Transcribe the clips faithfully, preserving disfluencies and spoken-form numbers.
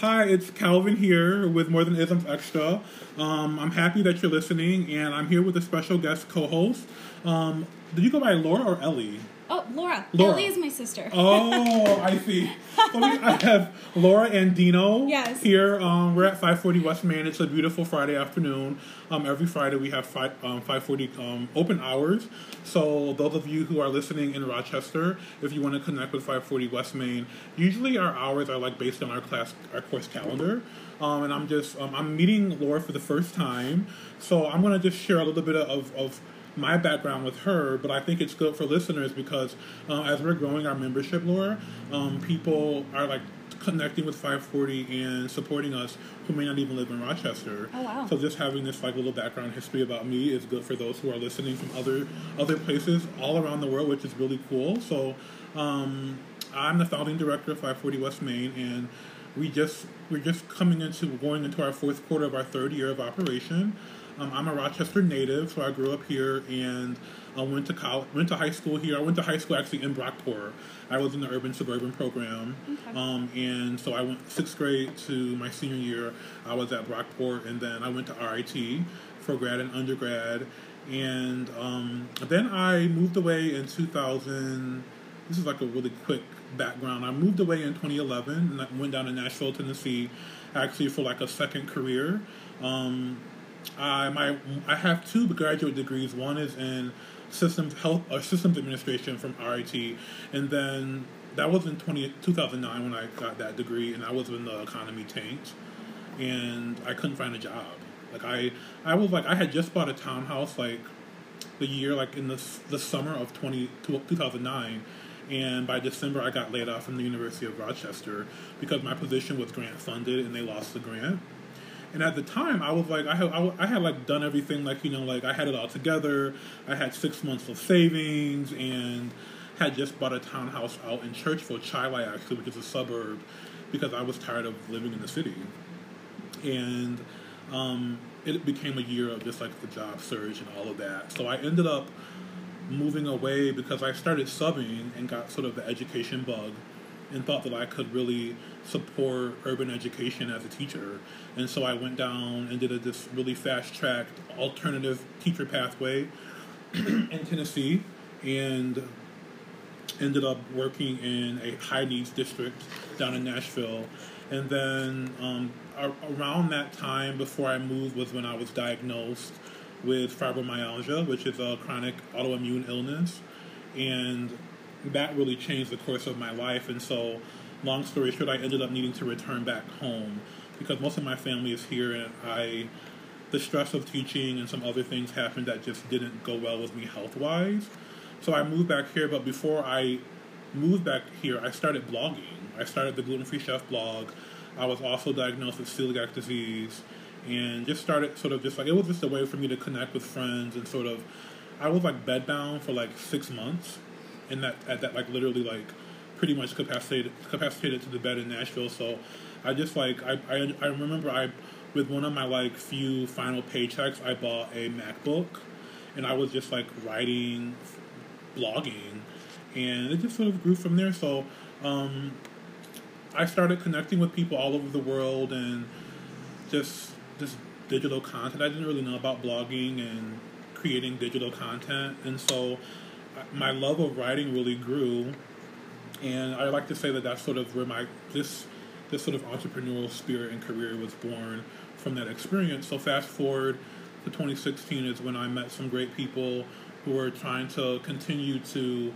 Hi, it's Calvin here with More Than Isms Extra. Um, I'm happy that you're listening, and I'm here with a special guest co-host. Um, did you go by Laura or Ellie? Oh, Laura. Laura. Ellie is my sister. Oh, I see. So we, I have Laura Andino yes. here. Um, we're at five forty West Main. It's a beautiful Friday afternoon. Um, every Friday we have five, um, five forty um, open hours. So those of you who are listening in Rochester, if you want to connect with five forty West Main, usually our hours are like based on our class, our course calendar. Um, and I'm just, um, I'm meeting Laura for the first time. So I'm going to just share a little bit of, of my background with her, but I think it's good for listeners because uh, as we're growing our membership, Laura, um, people are like connecting with five forty and supporting us who may not even live in Rochester. Oh, wow. So just having this like little background history about me is good for those who are listening from other other places all around the world, which is really cool. So um, I'm the founding director of five forty West Main, and we just we're just coming into going into our fourth quarter of our third year of operation. Um, I'm a Rochester native, so I grew up here and uh, went to college, went to high school here. I went to high school actually in Brockport. I was in the urban suburban program, okay. um, and so I went sixth grade to my senior year. I was at Brockport, and then I went to R I T for grad and undergrad, and um, then I moved away in two thousand. This is like a really quick background. I moved away in twenty eleven and I went down to Nashville, Tennessee, actually for like a second career. Um, I my I have two graduate degrees. One is in systems health or systems administration from R I T, and then that was in twenty, two thousand nine when I got that degree, and I was in the economy tanked, and I couldn't find a job. Like I I was like I had just bought a townhouse like the year like in the the summer of twenty, two thousand nine. And by December, I got laid off from the University of Rochester because my position was grant funded and they lost the grant. And at the time, I was like, I had, I had like done everything, like, you know, like I had it all together. I had six months of savings and had just bought a townhouse out in Churchville, Chihuahua, actually, which is a suburb, because I was tired of living in the city. And um, it became a year of just like the job surge and all of that. So I ended up moving away because I started subbing and got sort of the education bug and thought that I could really support urban education as a teacher. And so I went down and did a, this really fast-tracked alternative teacher pathway in Tennessee and ended up working in a high-needs district down in Nashville. And then um, around that time before I moved was when I was diagnosed with fibromyalgia, which is a chronic autoimmune illness, and that really changed the course of my life. And so, long story short, I ended up needing to return back home because most of my family is here, and I, the stress of teaching and some other things happened that just didn't go well with me health-wise. So I moved back here, but before I moved back here, I started blogging. I started the Gluten-Free Chef blog. I was also diagnosed with celiac disease, and just started sort of just like, it was just a way for me to connect with friends and sort of, I was like bedbound for like six months and that, at that like literally like pretty much capacitated, capacitated to the bed in Nashville. So I just like, I, I, I remember I, with one of my like few final paychecks, I bought a MacBook and I was just like writing, blogging, and it just sort of grew from there. So um, I started connecting with people all over the world and just, just digital content. I didn't really know about blogging and creating digital content, and so my love of writing really grew, and I like to say that that's sort of where my this this sort of entrepreneurial spirit and career was born from that experience. So fast forward to twenty sixteen is when I met some great people who were trying to continue to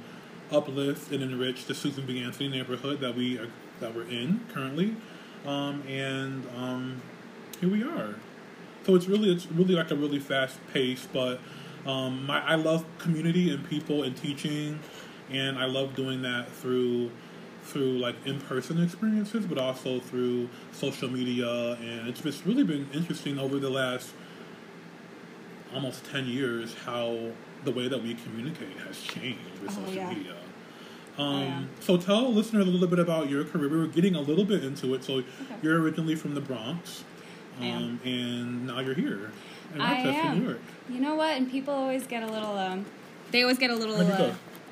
uplift and enrich the Susan B. Anthony neighborhood that we are, that we're in currently, um, and um, here we are. So it's really, it's really like a really fast pace, but um, my, I love community and people and teaching, and I love doing that through, through like in-person experiences, but also through social media, and it's just really been interesting over the last almost ten years how the way that we communicate has changed with oh, social yeah. media. Um, yeah. So tell listeners a little bit about your career. We were getting a little bit into it, so okay. You're originally from the Bronx. Um, and now you're here in Rochester, New York. You know what? And people always get a little, um, they always get a little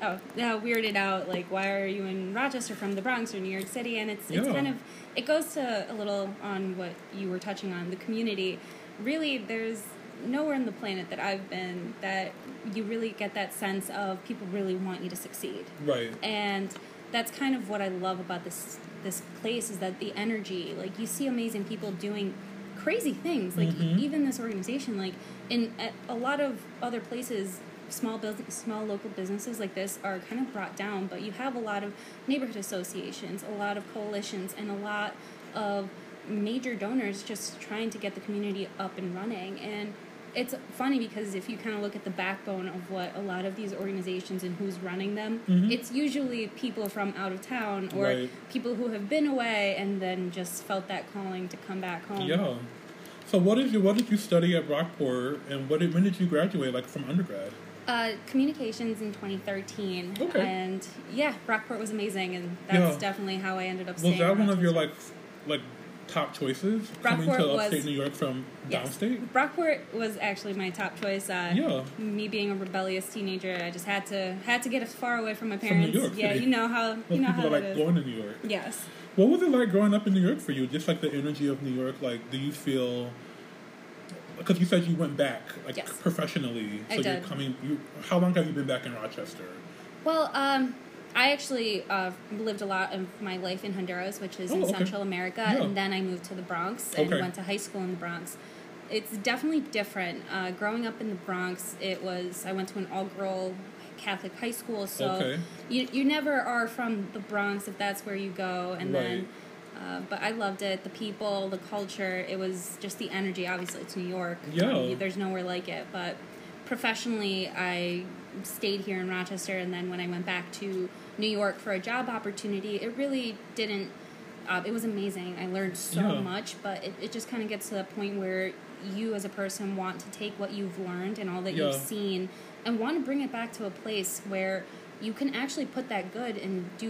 uh, oh, uh, weirded out, like, why are you in Rochester from the Bronx or New York City? And it's it's yeah. kind of, it goes to a little on what you were touching on, the community. Really, there's nowhere on the planet that I've been that you really get that sense of people really want you to succeed. Right. And that's kind of what I love about this this place, is that the energy, like, you see amazing people doing crazy things, like, mm-hmm. e- even this organization, like, in at a lot of other places, small building, small local businesses like this are kind of brought down, but you have a lot of neighborhood associations, a lot of coalitions, and a lot of major donors just trying to get the community up and running. And it's funny because if you kind of look at the backbone of what a lot of these organizations and who's running them, mm-hmm. it's usually people from out of town or right. people who have been away and then just felt that calling to come back home. Yeah. So what did you what did you study at Brockport, and what did, when did you graduate, like, from undergrad? Uh, communications in twenty thirteen. Okay. And yeah, Brockport was amazing, and that's yeah. definitely how I ended up staying. Was that one of your like like top choices, Brockport, coming to upstate was, New York from downstate? Yes, Brockport was actually my top choice. Uh, yeah. Me being a rebellious teenager, I just had to had to get as far away from my parents. From New York City. Yeah, you know how Most you know people how are like is. Born in New York. Yes. What was it like growing up in New York for you? Just like the energy of New York. Like, do you feel? Because you said you went back, like, yes. professionally. So I did. You're coming. You, how long have you been back in Rochester? Well, um, I actually uh, lived a lot of my life in Honduras, which is oh, in okay. Central America, yeah. and then I moved to the Bronx and okay. went to high school in the Bronx. It's definitely different. Uh, growing up in the Bronx, it was I went to an all-girl Catholic high school, so okay. you you never are from the Bronx if that's where you go, and right. then. Uh, but I loved it. The people, the culture, it was just the energy. Obviously, it's New York. Yeah. Um, there's nowhere like it. But professionally, I stayed here in Rochester. And then when I went back to New York for a job opportunity, it really didn't... Uh, it was amazing. I learned so yeah. much. But it, it just kind of gets to the point where you as a person want to take what you've learned and all that yeah. you've seen and want to bring it back to a place where... you can actually put that good and do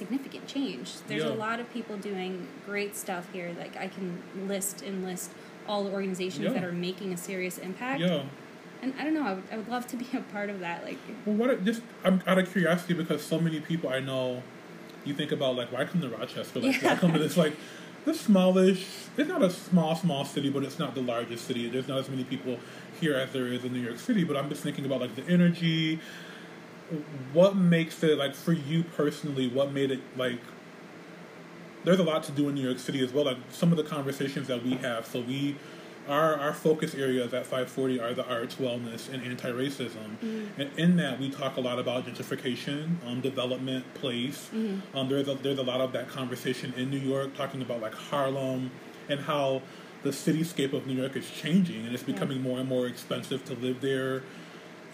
significant change. There's yeah. a lot of people doing great stuff here. Like, I can list and list all the organizations yeah. that are making a serious impact. Yeah. And I don't know, I would, I would love to be a part of that. Like, well, what just I'm out of curiosity, because so many people I know, you think about, like, why come to Rochester? Like, yeah. why come to this, like, this smallish, it's not a small, small city, but it's not the largest city. There's not as many people here as there is in New York City, but I'm just thinking about, like, the energy. What makes it, like, for you personally, what made it, like, there's a lot to do in New York City as well, like, some of the conversations that we have, so we, our, our focus areas at five forty are the arts, wellness, and anti-racism, mm-hmm. and in that, we talk a lot about gentrification, um, development, place, mm-hmm. um, there's a, there's a lot of that conversation in New York, talking about, like, Harlem, and how the cityscape of New York is changing, and it's becoming yeah. more and more expensive to live there.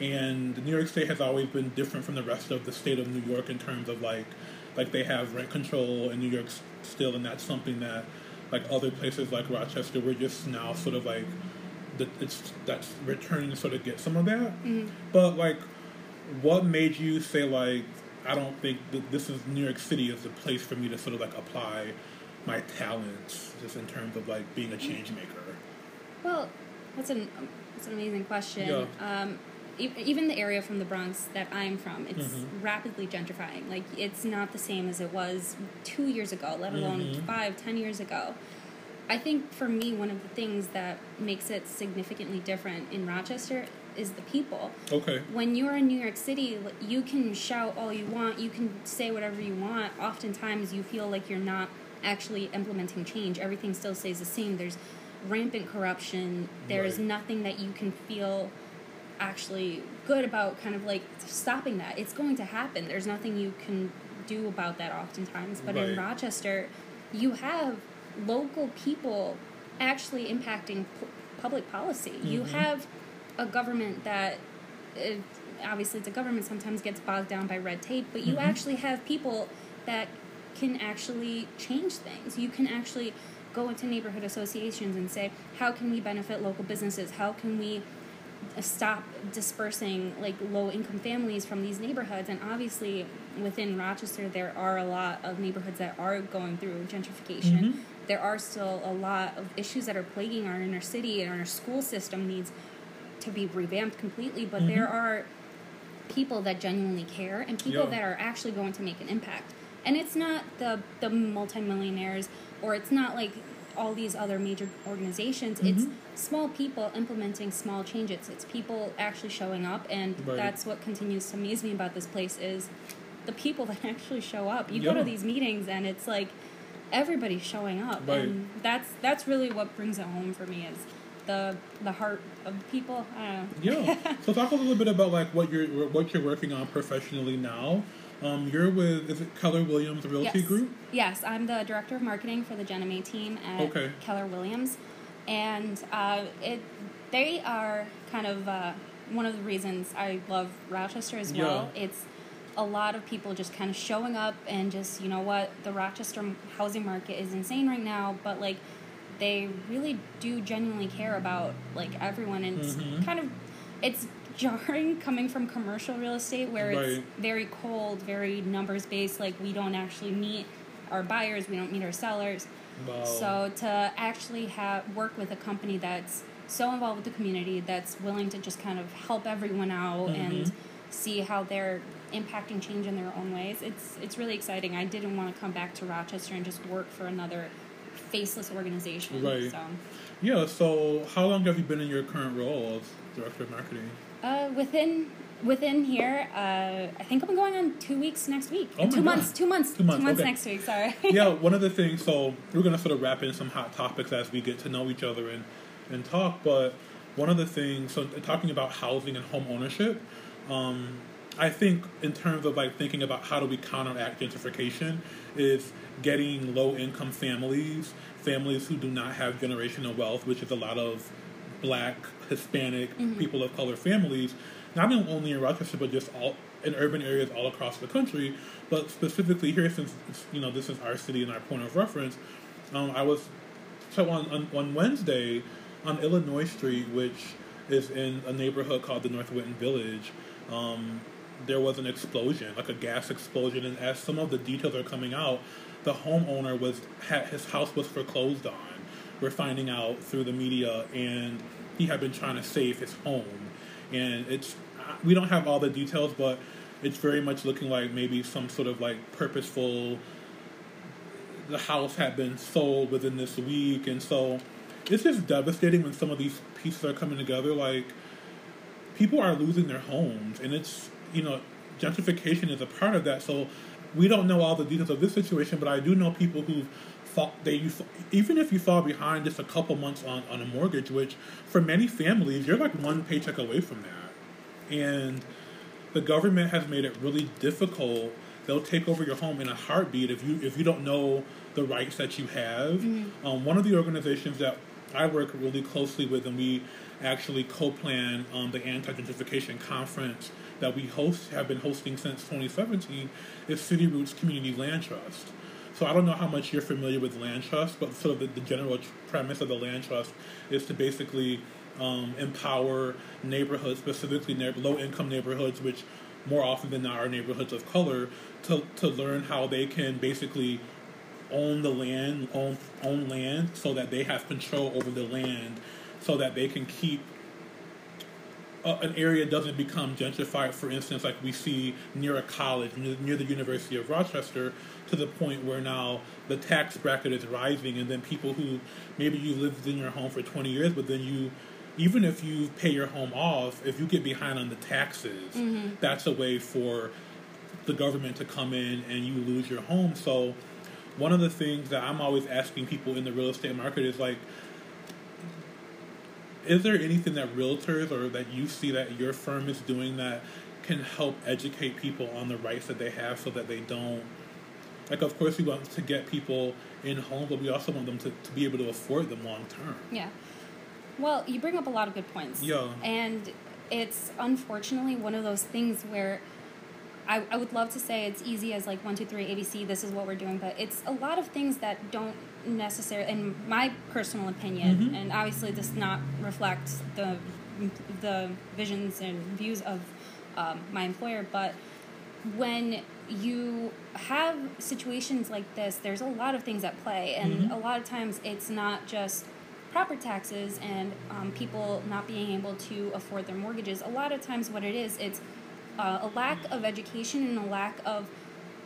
And New York State has always been different from the rest of the state of New York in terms of, like, like they have rent control in New York still, and that's something that, like, other places like Rochester, we're just now sort of, like, the, it's that's returning to sort of get some of that. Mm-hmm. But, like, what made you say, like, I don't think that this is New York City is the place for me to sort of, like, apply my talents just in terms of, like, being a change maker? Well, that's an, that's an amazing question. Yeah. Um, Even the area from the Bronx that I'm from, it's mm-hmm. rapidly gentrifying. Like, it's not the same as it was two years ago, let alone mm-hmm. five, ten years ago. I think, for me, one of the things that makes it significantly different in Rochester is the people. Okay. When you're in New York City, you can shout all you want. You can say whatever you want. Oftentimes, you feel like you're not actually implementing change. Everything still stays the same. There's rampant corruption. There is right. nothing that you can feel... actually good about kind of like stopping that. It's going to happen. There's nothing you can do about that oftentimes. But right. in Rochester, you have local people actually impacting p- public policy. Mm-hmm. You have a government that, it, obviously it's a government, sometimes gets bogged down by red tape, but you mm-hmm. actually have people that can actually change things. You can actually go into neighborhood associations and say, how can we benefit local businesses? How can we stop dispersing, like, low-income families from these neighborhoods? And obviously within Rochester there are a lot of neighborhoods that are going through gentrification. Mm-hmm. There are still a lot of issues that are plaguing our inner city, and our school system needs to be revamped completely, but mm-hmm. there are people that genuinely care and people yeah. that are actually going to make an impact. And it's not the the multimillionaires, or it's not like all these other major organizations. Mm-hmm. It's small people implementing small changes. It's people actually showing up, and right. that's what continues to amaze me about this place is the people that actually show up. You yeah. go to these meetings, and it's like everybody's showing up, right. and that's that's really what brings it home for me is the the heart of people. I don't know. Yeah. So talk a little bit about like what you're what you're working on professionally now. Um, you're with, is it Keller Williams Realty yes. Group? Yes, I'm the Director of Marketing for the Jenna Mae team at okay. Keller Williams. And uh, it they are kind of uh, one of the reasons I love Rochester as yeah. well. It's a lot of people just kind of showing up and just, you know what, the Rochester housing market is insane right now, but, like, they really do genuinely care about, like, everyone. And mm-hmm. it's kind of, it's... jarring coming from commercial real estate where right. it's very cold, very numbers based, like we don't actually meet our buyers, we don't meet our sellers. Wow. So to actually have work with a company that's so involved with the community, that's willing to just kind of help everyone out mm-hmm. and see how they're impacting change in their own ways, it's it's really exciting. I didn't want to come back to Rochester and just work for another faceless organization. Right. So. Yeah, so how long have you been in your current role as Director of Marketing? Uh, within within here, uh, I think I'm going on two weeks next week. Oh my two, months, two months, two months, two months okay. next week. Sorry. Yeah, one of the things. So we're gonna sort of wrap in some hot topics as we get to know each other and and talk. But one of the things, so talking about housing and home ownership, um, I think in terms of like thinking about how do we counteract gentrification is getting low income families, families who do not have generational wealth, which is a lot of Black, Hispanic, mm-hmm. people of color families, not only in Rochester, but just all in urban areas all across the country, but specifically here, since, you know, this is our city and our point of reference. Um, I was, so on, on, on Wednesday, on Illinois Street, which is in a neighborhood called the North Winton Village, um, there was an explosion, like a gas explosion, and as some of the details are coming out, the homeowner was, had, his house was foreclosed on. We're finding out through the media, and he had been trying to save his home. And it's, we don't have all the details, but it's very much looking like maybe some sort of like purposeful, the house had been sold within this week. And so it's just devastating when some of these pieces are coming together. Like, people are losing their homes, and it's, you know, gentrification is a part of that. So we don't know all the details of this situation, but I do know people who've They, you, even if you fall behind just a couple months on, on a mortgage, which for many families, you're like one paycheck away from that. And the government has made it really difficult. They'll take over your home in a heartbeat if you if you don't know the rights that you have. Mm-hmm. Um, one of the organizations that I work really closely with, and we actually co-plan um, the anti-gentrification conference that we host have been hosting since twenty seventeen, is City Roots Community Land Trust. So I don't know how much you're familiar with land trust, but sort of the, the general premise of the land trust is to basically um, empower neighborhoods, specifically ne- low-income neighborhoods, which more often than not are neighborhoods of color, to to learn how they can basically own the land, own own land, so that they have control over the land, so that they can keep uh, an area doesn't become gentrified. For instance, like we see near a college, near, near the University of Rochester, to the point where now the tax bracket is rising, and then people who maybe you lived in your home for twenty years, but then you, even if you pay your home off, if you get behind on the taxes, mm-hmm. that's a way for the government to come in and you lose your home. So one of the things that I'm always asking people in the real estate market is like, is there anything that realtors or that you see that your firm is doing that can help educate people on the rights that they have so that they don't, like, of course, we want to get people in homes, but we also want them to, to be able to afford them long term. Yeah. Well, you bring up a lot of good points. Yeah. And it's unfortunately one of those things where I, I would love to say it's easy as, like, one, two, three, A B C, this is what we're doing. But it's a lot of things that don't necessarily, in my personal opinion, mm-hmm. and obviously this not reflects the, the visions and views of um, my employer, but when you have situations like this, there's a lot of things at play, and mm-hmm. a lot of times it's not just proper taxes and um, people not being able to afford their mortgages. A lot of times what it is, it's uh, a lack of education and a lack of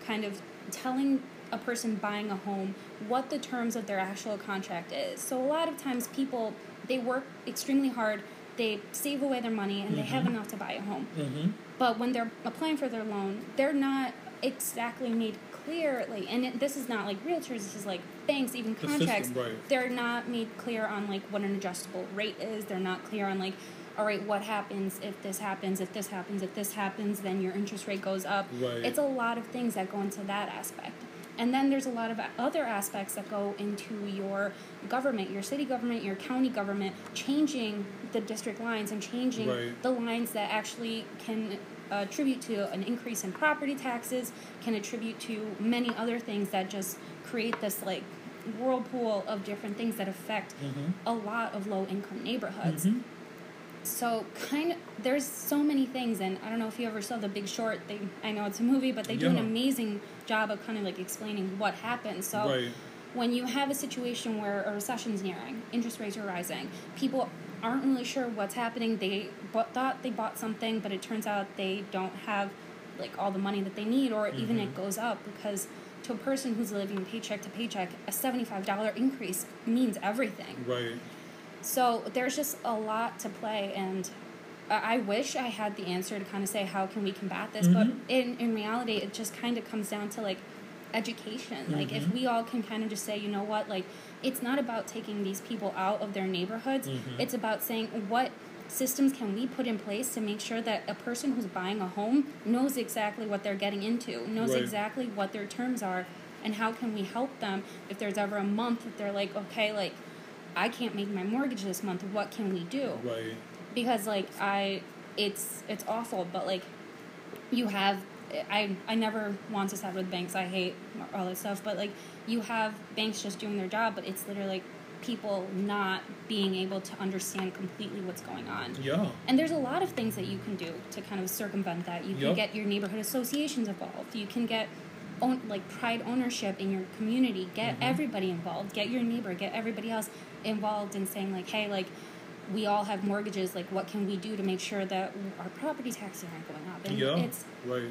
kind of telling a person buying a home what the terms of their actual contract is. So a lot of times people, they work extremely hard, they save away their money, and mm-hmm. they have enough to buy a home. Mm-hmm. But when they're applying for their loan, they're not exactly made clear, like, and it, this is not like realtors, this is like banks, even contracts. The system, right. They're not made clear on like what an adjustable rate is. They're not clear on like, all right, what happens if this happens, if this happens, if this happens, then your interest rate goes up. Right. It's a lot of things that go into that aspect. And then there's a lot of other aspects that go into your government, your city government, your county government, changing the district lines and changing right. the lines that actually can attribute to an increase in property taxes, can attribute to many other things that just create this like whirlpool of different things that affect mm-hmm. a lot of low-income neighborhoods. Mm-hmm. So kind of, there's so many things, and I don't know if you ever saw The Big Short. They, I know it's a movie, but they yeah. do an amazing job of kind of like explaining what happened. So right. when you have a situation where a recession's nearing, interest rates are rising, people aren't really sure what's happening. They bought, thought they bought something, but it turns out they don't have like all the money that they need, or mm-hmm. even it goes up, because to a person who's living paycheck to paycheck, a seventy-five dollars increase means everything. Right. So there's just a lot to play, and I wish I had the answer to kind of say, how can we combat this? Mm-hmm. But in, in reality, it just kind of comes down to, like, education. Mm-hmm. Like, if we all can kind of just say, you know what, like, it's not about taking these people out of their neighborhoods. Mm-hmm. It's about saying, what systems can we put in place to make sure that a person who's buying a home knows exactly what they're getting into, knows right. exactly what their terms are, and how can we help them if there's ever a month that they're like, okay, like, I can't make my mortgage this month. What can we do? Right. Because like I, it's it's awful. But like, you have, I I never want to side with banks. I hate all this stuff. But like, you have banks just doing their job. But it's literally like people not being able to understand completely what's going on. Yeah. And there's a lot of things that you can do to kind of circumvent that. You can yep. get your neighborhood associations involved. You can get. Own, like pride ownership in your community, get mm-hmm. everybody involved, get your neighbor, get everybody else involved in saying like, hey, like we all have mortgages, like what can we do to make sure that our property taxes aren't going up? And yeah, it's right.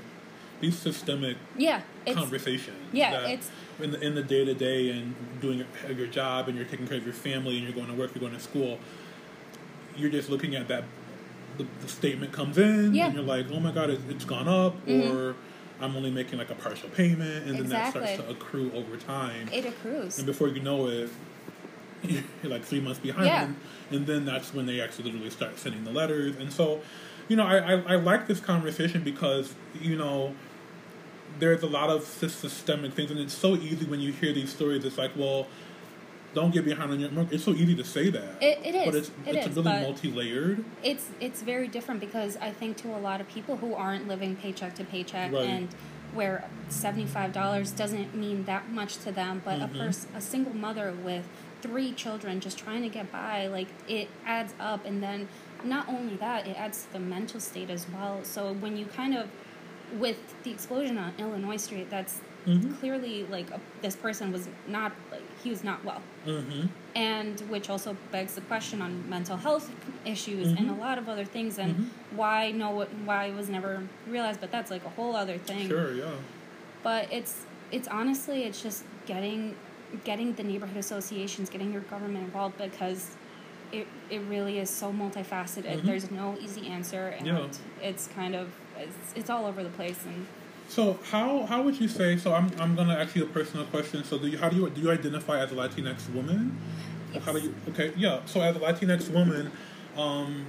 These systemic yeah, conversations. Yeah, it's in the, in the day-to-day and doing your, your job, and you're taking care of your family, and you're going to work, you're going to school. You're just looking at that. The, the statement comes in yeah. and you're like, oh my God, it, it's gone up mm-hmm. or I'm only making like a partial payment, and then exactly. that starts to accrue over time. It accrues. And before you know it, you're like three months behind. Yeah. And, and then that's when they actually literally start sending the letters. And so, you know, I, I, I like this conversation because, you know, there's a lot of systemic things. And it's so easy when you hear these stories. It's like, well, don't get behind on your mortgage. It's so easy to say that. It, it is. But it's, it it's is, really multi-layered. It's it's very different because I think to a lot of people who aren't living paycheck to paycheck right. and where seventy-five dollars doesn't mean that much to them, but mm-hmm. a pers- a single mother with three children just trying to get by, like it adds up. And then not only that, it adds to the mental state as well. So when you kind of, with the explosion on Illinois Street, that's mm-hmm. clearly like a, this person was not like, he was not well. Mm-hmm. And which also begs the question on mental health issues mm-hmm. and a lot of other things, and mm-hmm. why no why was never realized, but that's like a whole other thing. Sure, yeah. But it's it's honestly it's just getting getting the neighborhood associations, getting your government involved, because it it really is so multifaceted. Mm-hmm. There's no easy answer, and yeah. it's kind of it's, it's all over the place. And so how how would you say? So I'm I'm gonna ask you a personal question. So do you, how do you do you identify as a Latinx woman? Yes. How do you? Okay, yeah. So as a Latinx woman, um,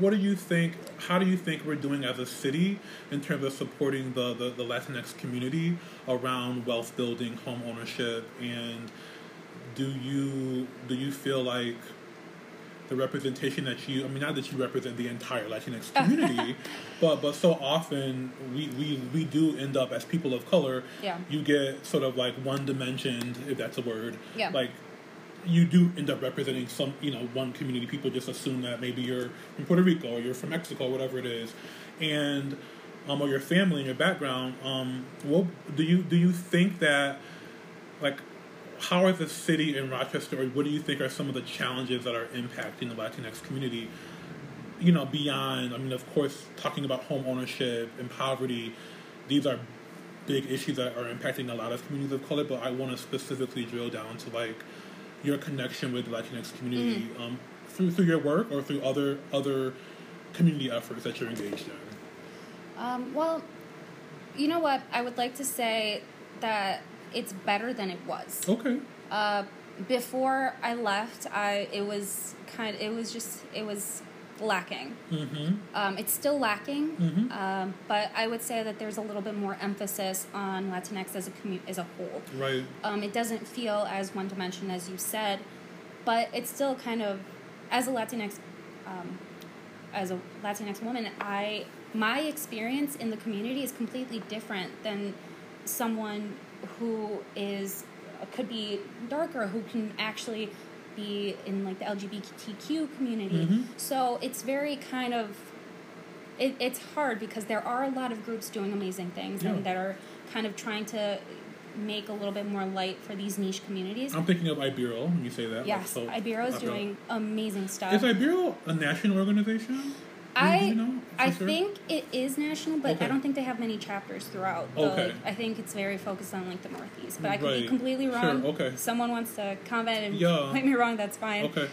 what do you think? How do you think we're doing as a city in terms of supporting the the, the Latinx community around wealth building, home ownership, and do you do you feel like the representation that you, I mean, not that you represent the entire Latinx community, but but so often we, we, we do end up as people of color, yeah. you get sort of like one-dimensioned, if that's a word, yeah. like you do end up representing some, you know, one community. People just assume that maybe you're from Puerto Rico or you're from Mexico or whatever it is, and um, or your family and your background. Um, what do you do you think that, like, how are the city in Rochester, or what do you think are some of the challenges that are impacting the Latinx community you know, beyond, I mean, of course, talking about home ownership and poverty, these are big issues that are impacting a lot of communities of color, but I want to specifically drill down to, like, your connection with the Latinx community mm. um, through through your work or through other other community efforts that you're engaged in. Um, well, you know what? I would like to say that it's better than it was. Okay. Uh, before I left, I it was kind of, it was just, it was... lacking. Mm-hmm. Um, it's still lacking, mm-hmm. um, but I would say that there's a little bit more emphasis on Latinx as a commu- as a whole. Right. Um, it doesn't feel as one dimension as you said, but it's still kind of, as a Latinx, um, as a Latinx woman, I my experience in the community is completely different than someone who is could be darker, who can actually be in, like, the L G B T Q community. Mm-hmm. So it's very kind of, it, it's hard because there are a lot of groups doing amazing things yeah. and that are kind of trying to make a little bit more light for these niche communities. I'm thinking of Ibero when you say that. Yes, like, so Ibero is doing amazing stuff. Is Ibero a national organization? I you know, I sure? think it is national, but okay. I don't think they have many chapters throughout. The, okay. like, I think it's very focused on, like, the Northeast, but I could right. be completely wrong. Sure. Okay. Someone wants to comment and yeah. point me wrong, that's fine. Okay.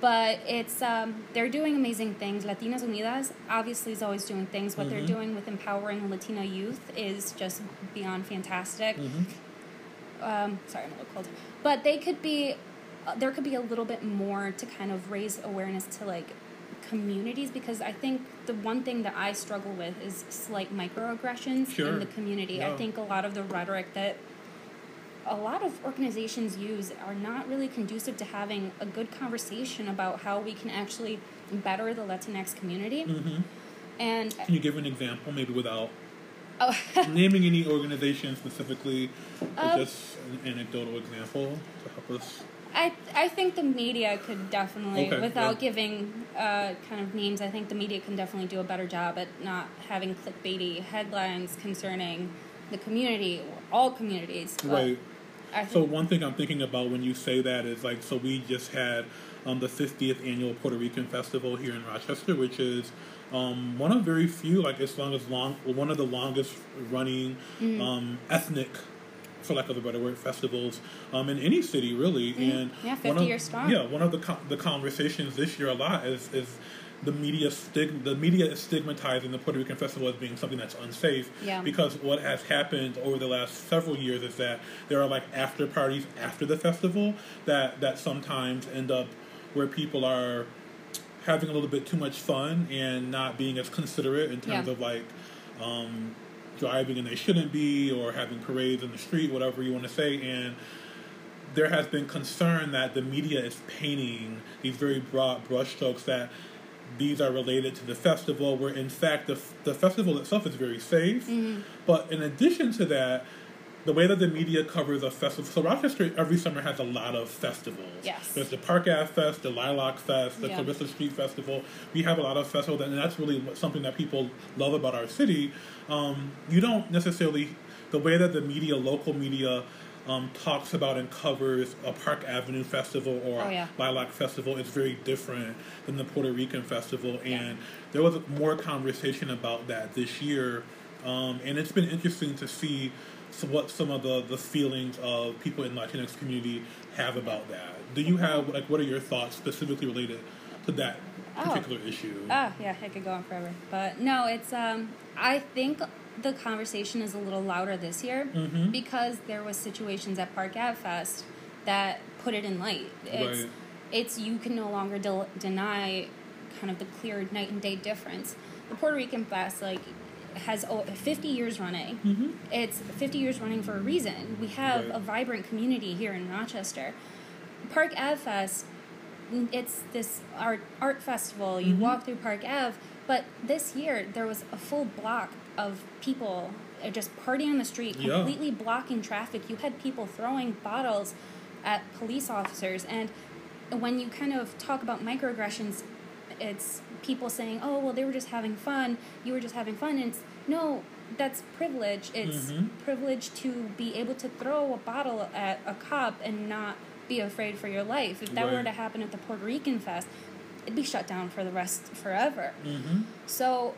But it's um, they're doing amazing things. Latinas Unidas obviously is always doing things. What mm-hmm. they're doing with empowering Latino youth is just beyond fantastic. Mm-hmm. Um, sorry, I'm a little cold. But they could be, uh, there could be a little bit more to kind of raise awareness to, like, communities, because I think the one thing that I struggle with is slight microaggressions sure. in the community. Yeah. I think a lot of the rhetoric that a lot of organizations use are not really conducive to having a good conversation about how we can actually better the Latinx community. Mm-hmm. And can you give an example, maybe without oh. naming any organization specifically, uh, or just an anecdotal example to help us? I I think the media could definitely, okay, without yeah. giving uh, kind of names, I think the media can definitely do a better job at not having clickbaity headlines concerning the community, or all communities. Right. So one thing I'm thinking about when you say that is, like, so we just had um, the fiftieth annual Puerto Rican Festival here in Rochester, which is um, one of very few, like, as long as long, one of the longest running mm. um, ethnic for lack of a better word, festivals um, in any city, really. Mm. And yeah, fifty-year start. Yeah, one of the com- the conversations this year a lot is is the media stig- the media is stigmatizing the Puerto Rican Festival as being something that's unsafe. Yeah. Because what has happened over the last several years is that there are, like, after parties after the festival that, that sometimes end up where people are having a little bit too much fun and not being as considerate in terms yeah. of, like... Um, driving and they shouldn't be, or having parades in the street, whatever you want to say. And there has been concern that the media is painting these very broad brushstrokes that these are related to the festival, where in fact the the festival itself is very safe. Mm-hmm. But in addition to that, the way that the media covers a festival... So Rochester every summer has a lot of festivals. Yes. There's the Park Ave Fest, the Lilac Fest, the yeah. Clarissa Street Festival. We have a lot of festivals, and that's really something that people love about our city. Um, you don't necessarily... The way that the media, local media, um, talks about and covers a Park Avenue Festival or oh, yeah. a Lilac Festival is very different than the Puerto Rican Festival. And yeah. there was more conversation about that this year. Um, and it's been interesting to see... So what some of the, the feelings of people in Latinx community have about that. Do you have, like, what are your thoughts specifically related to that particular oh. issue? Oh, yeah, I could go on forever. But no, it's, um, I think the conversation is a little louder this year mm-hmm. because there was situations at Park Ave Fest that put it in light. It's, right. it's you can no longer de- deny kind of the clear night and day difference. The Puerto Rican Fest, like, has fifty years running. Mm-hmm. It's fifty years running for a reason. We have right. a vibrant community here in Rochester. Park Ave Fest, it's this art art festival. You mm-hmm. walk through Park Ave, but this year there was a full block of people just partying on the street, completely yeah. blocking traffic. You had people throwing bottles at police officers, and when you kind of talk about microaggressions, it's people saying, oh, well, they were just having fun. You were just having fun. And it's, no, that's privilege. It's mm-hmm. privilege to be able to throw a bottle at a cop and not be afraid for your life. If that right. were to happen at the Puerto Rican Fest, it'd be shut down for the rest forever. Mm-hmm. So,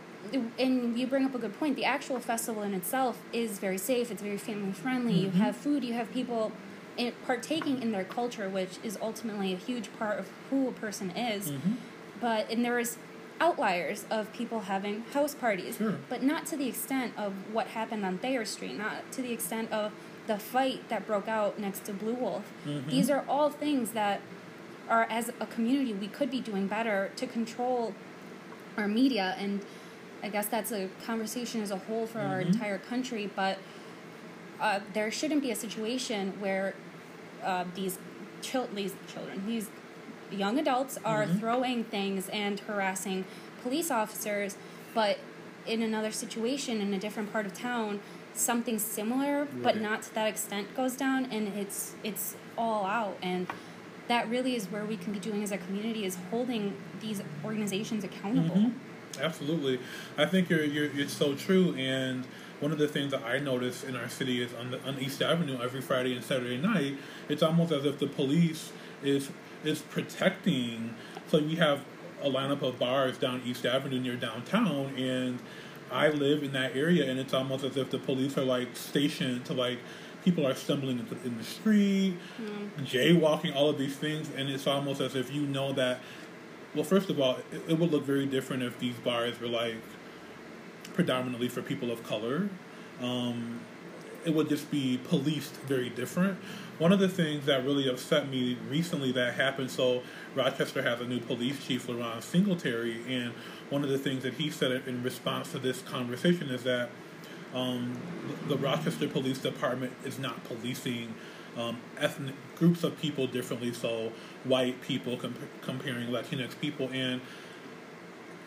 and you bring up a good point. The actual festival in itself is very safe. It's very family friendly. Mm-hmm. You have food. You have people in, partaking in their culture, which is ultimately a huge part of who a person is. Mm-hmm. But and there is outliers of people having house parties, sure. but not to the extent of what happened on Thayer Street. Not to the extent of the fight that broke out next to Blue Wolf. Mm-hmm. These are all things that are, as a community, we could be doing better to control our media. And I guess that's a conversation as a whole for mm-hmm. our entire country, but uh, there shouldn't be a situation where uh, these, chil- these children, these young adults are mm-hmm. throwing things and harassing police officers, but in another situation in a different part of town, something similar, right. but not to that extent, goes down, and it's it's all out. And that really is where we can be doing as a community, is holding these organizations accountable. Mm-hmm. Absolutely. I think you're, you're, it's so true. And one of the things that I notice in our city is on, the, on East Avenue every Friday and Saturday night, it's almost as if the police is is protecting. So you have a lineup of bars down East Avenue near downtown, and I live in that area, and it's almost as if the police are, like, stationed to, like, people are stumbling in the, in the street, mm. jaywalking, all of these things, and it's almost as if you know that. Well, first of all, it, it would look very different if these bars were, like, predominantly for people of color. Um, it would just be policed very different. One of the things that really upset me recently that happened, so Rochester has a new police chief, La'Ron Singletary, and one of the things that he said in response to this conversation is that um, the Rochester Police Department is not policing Um, ethnic groups of people differently, so white people comp- comparing Latinx people. And,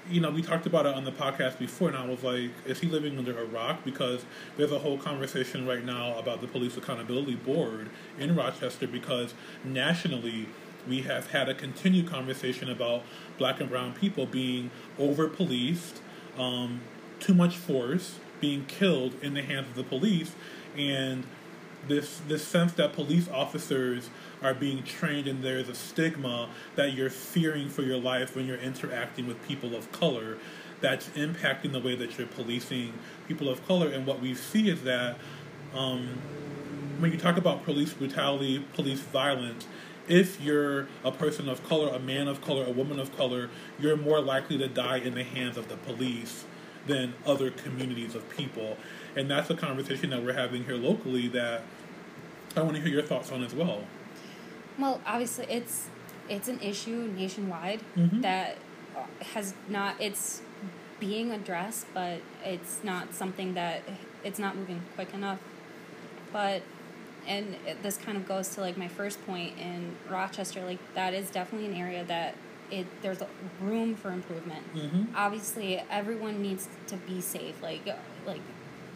you know, we talked about it on the podcast before, and I was like, is he living under a rock? Because there's a whole conversation right now about the Police Accountability Board in Rochester, because nationally we have had a continued conversation about black and brown people being over-policed, um, too much force, being killed in the hands of the police, and This this sense that police officers are being trained, and there's a stigma that you're fearing for your life when you're interacting with people of color, that's impacting the way that you're policing people of color. And what we see is that um, when you talk about police brutality, police violence, if you're a person of color, a man of color, a woman of color, you're more likely to die in the hands of the police than other communities of people. And that's a conversation that we're having here locally that I want to hear your thoughts on as well. Well, obviously, it's it's an issue nationwide mm-hmm. that has not, it's being addressed, but it's not something that, it's not moving quick enough. But, and this kind of goes to, like, my first point in Rochester, like, that is definitely an area that It, there's room for improvement. Mm-hmm. Obviously, everyone needs to be safe. Like, like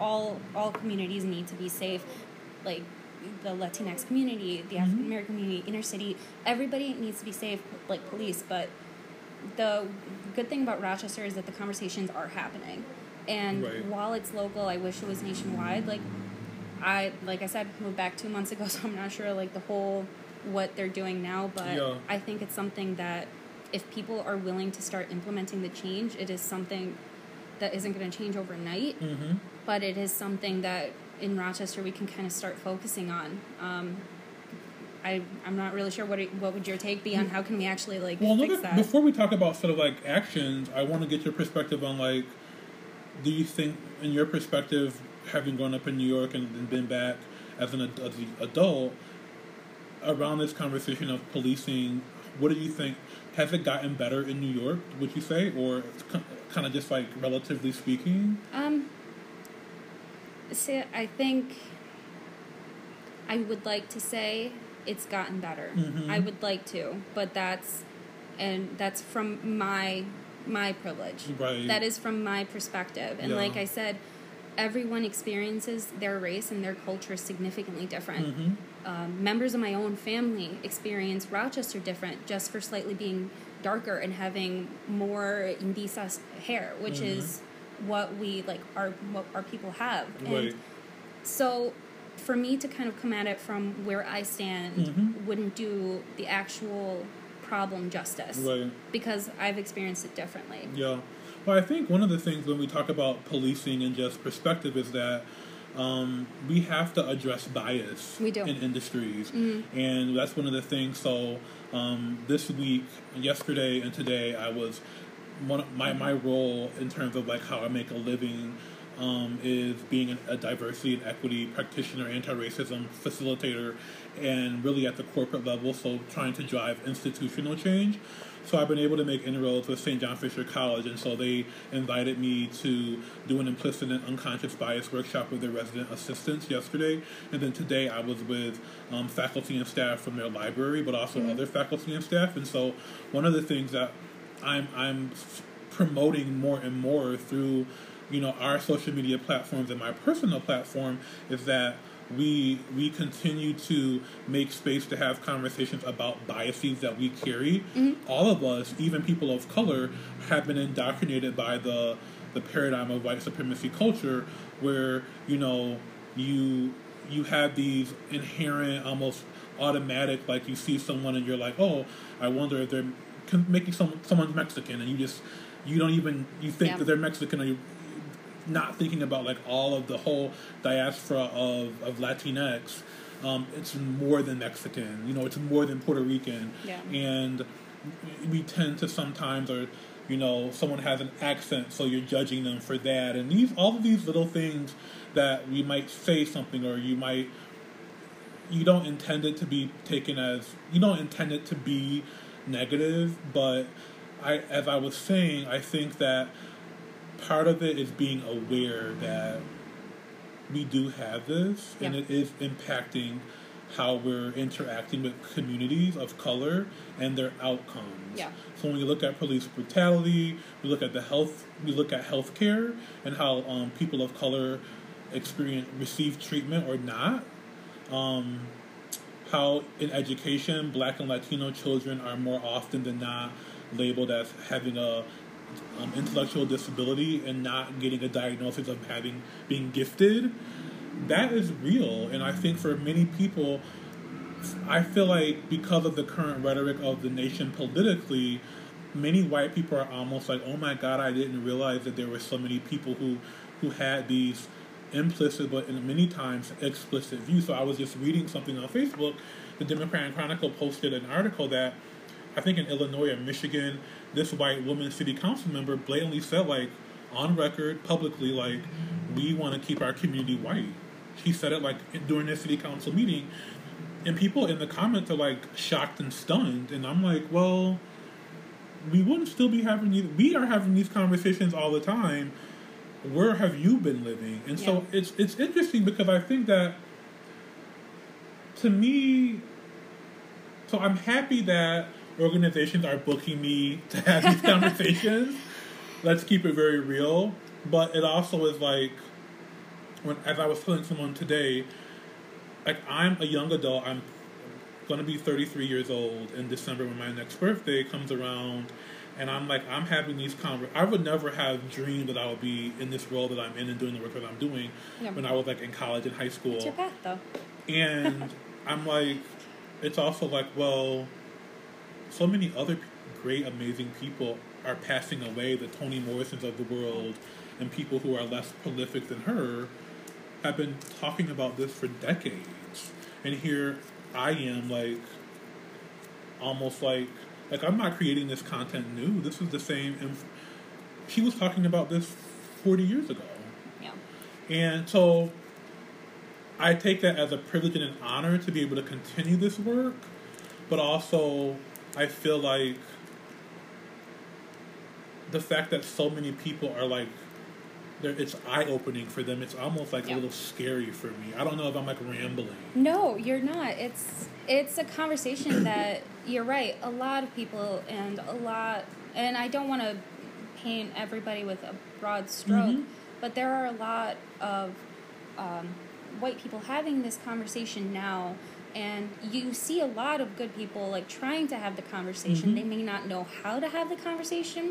all all communities need to be safe. Like the Latinx community, the mm-hmm. African American community, inner city, everybody needs to be safe. Like police, but the good thing about Rochester is that the conversations are happening. And right. while it's local, I wish it was nationwide. Like I, like I said, moved back two months ago, so I'm not sure like the whole what they're doing now. But yeah. I think it's something that, if people are willing to start implementing the change, it is something that isn't going to change overnight, mm-hmm. but it is something that in Rochester we can kind of start focusing on. Um, I, I'm not really sure what it, what would your take be on how can we actually like well, fix that? Before we talk about sort of like actions, I want to get your perspective on like, do you think, in your perspective, having grown up in New York and, and been back as an as an adult, around this conversation of policing, what do you think? Has it gotten better in New York, would you say, or kind of just like relatively speaking? Um, see, I think I would like to say it's gotten better. Mm-hmm. I would like to, but that's and that's from my my privilege. Right. That is from my perspective, and yeah. like I said, everyone experiences their race and their culture significantly different. Mm-hmm. Um, members of my own family experience Rochester different just for slightly being darker and having more indisas hair, which mm-hmm. is what we like our what our people have. Right. And so for me to kind of come at it from where I stand mm-hmm. wouldn't do the actual problem justice. Right. Because I've experienced it differently. Yeah. Well, I think one of the things when we talk about policing and just perspective is that um, we have to address bias we do. in industries. Mm-hmm. And that's one of the things. So um, this week, yesterday and today, I was... One of my, my role in terms of like how I make a living um, is being a diversity and equity practitioner, anti-racism facilitator, and really at the corporate level, so trying to drive institutional change. So I've been able to make inroads with Saint John Fisher College, and so they invited me to do an implicit and unconscious bias workshop with their resident assistants yesterday. And then today I was with um, faculty and staff from their library, but also mm-hmm. other faculty and staff. And so one of the things that I'm I'm promoting more and more through, you know, our social media platforms and my personal platform is that we we continue to make space to have conversations about biases that we carry. Mm-hmm. All of us, even people of color, have been indoctrinated by the the paradigm of white supremacy culture, where you know you you have these inherent, almost automatic, like you see someone and you're like, oh, I wonder if they're making some, someone Mexican, and you just you don't even you think yeah. that they're Mexican, or you're not thinking about like all of the whole diaspora of, of Latinx. Um, it's more than Mexican, you know, it's more than Puerto Rican, yeah. and we tend to sometimes, or you know, someone has an accent, so you're judging them for that, and these all of these little things that we might say something, or you might you don't intend it to be taken as you don't intend it to be. negative, but I, as I was saying, I think that part of it is being aware that we do have this, yeah. and it is impacting how we're interacting with communities of color and their outcomes. Yeah. So when we look at police brutality, we look at the health, we look at healthcare and how um, people of color experience receive treatment or not. Um, How in education, Black and Latino children are more often than not labeled as having a um, intellectual disability and not getting a diagnosis of having being gifted. That is real, and I think for many people, I feel like because of the current rhetoric of the nation politically, many white people are almost like, "Oh my God, I didn't realize that there were so many people who who had these." Implicit, but in many times explicit view. So I was just reading something on Facebook. The Democratic Chronicle posted an article that I think in Illinois or Michigan, this white woman city council member blatantly said, like, on record, publicly, like, we want to keep our community white. She said it, like, during this city council meeting. And people in the comments are, like, shocked and stunned. And I'm like, well, we wouldn't still be having these... We are having these conversations all the time. Where have you been living? And yeah. so it's it's interesting because I think that, to me, so I'm happy that organizations are booking me to have these conversations. Let's keep it very real. But it also is like, when as I was telling someone today, like I'm a young adult. I'm going to be thirty-three years old in December when my next birthday comes around. And I'm like, I'm having these conversations. I would never have dreamed that I would be in this role that I'm in and doing the work that I'm doing yeah. when I was, like, in college and high school. It's your path, though. And I'm like, it's also like, well, so many other great, amazing people are passing away. The Toni Morrisons of the world and people who are less prolific than her have been talking about this for decades. And here I am, like, almost like, Like, I'm not creating this content new. This is the same. And she was talking about this forty years ago. Yeah. And so I take that as a privilege and an honor to be able to continue this work. But also, I feel like the fact that so many people are, like, it's eye-opening for them. It's almost, like, yeah. a little scary for me. I don't know if I'm, like, rambling. No, you're not. It's it's a conversation that... You're right. A lot of people and a lot... And I don't want to paint everybody with a broad stroke, mm-hmm. but there are a lot of um, white people having this conversation now, and you see a lot of good people like trying to have the conversation. Mm-hmm. They may not know how to have the conversation,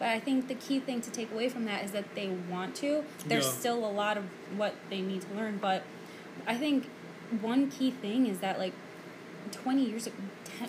but I think the key thing to take away from that is that they want to. There's yeah. still a lot of what they need to learn, but I think one key thing is that, like, twenty years,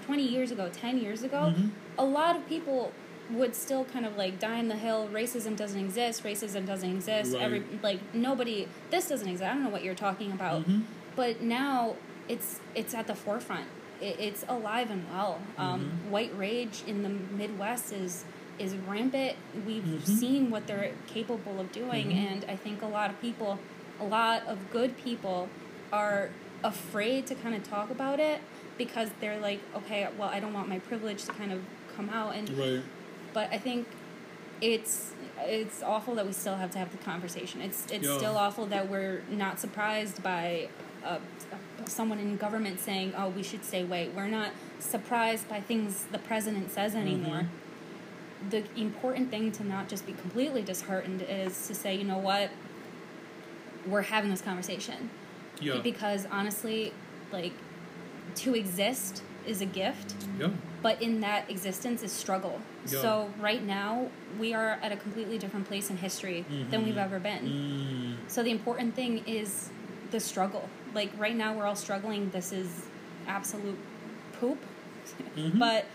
twenty years ago, ten years ago, mm-hmm. a lot of people would still kind of like die on the hill. Racism doesn't exist. Racism doesn't exist. Right. Every like nobody. This doesn't exist. I don't know what you're talking about. Mm-hmm. But now it's it's at the forefront. It, it's alive and well. Um, mm-hmm. White rage in the Midwest is is rampant. We've mm-hmm. seen what they're capable of doing, mm-hmm. and I think a lot of people, a lot of good people, are afraid to kind of talk about it because they're like, okay, well, I don't want my privilege to kind of come out and. Right. But I think it's it's awful that we still have to have the conversation. It's it's Yo. still awful that we're not surprised by uh, someone in government saying, oh, we should stay white. We're not surprised by things the president says anymore. Mm-hmm. The important thing to not just be completely disheartened is to say, you know what, we're having this conversation. Yo. Because honestly, like, to exist is a gift. Yeah. But in that existence is struggle. Yeah. So right now, we are at a completely different place in history mm-hmm. than we've ever been. Mm. So the important thing is the struggle. Like, right now, we're all struggling. This is absolute poop. Mm-hmm. But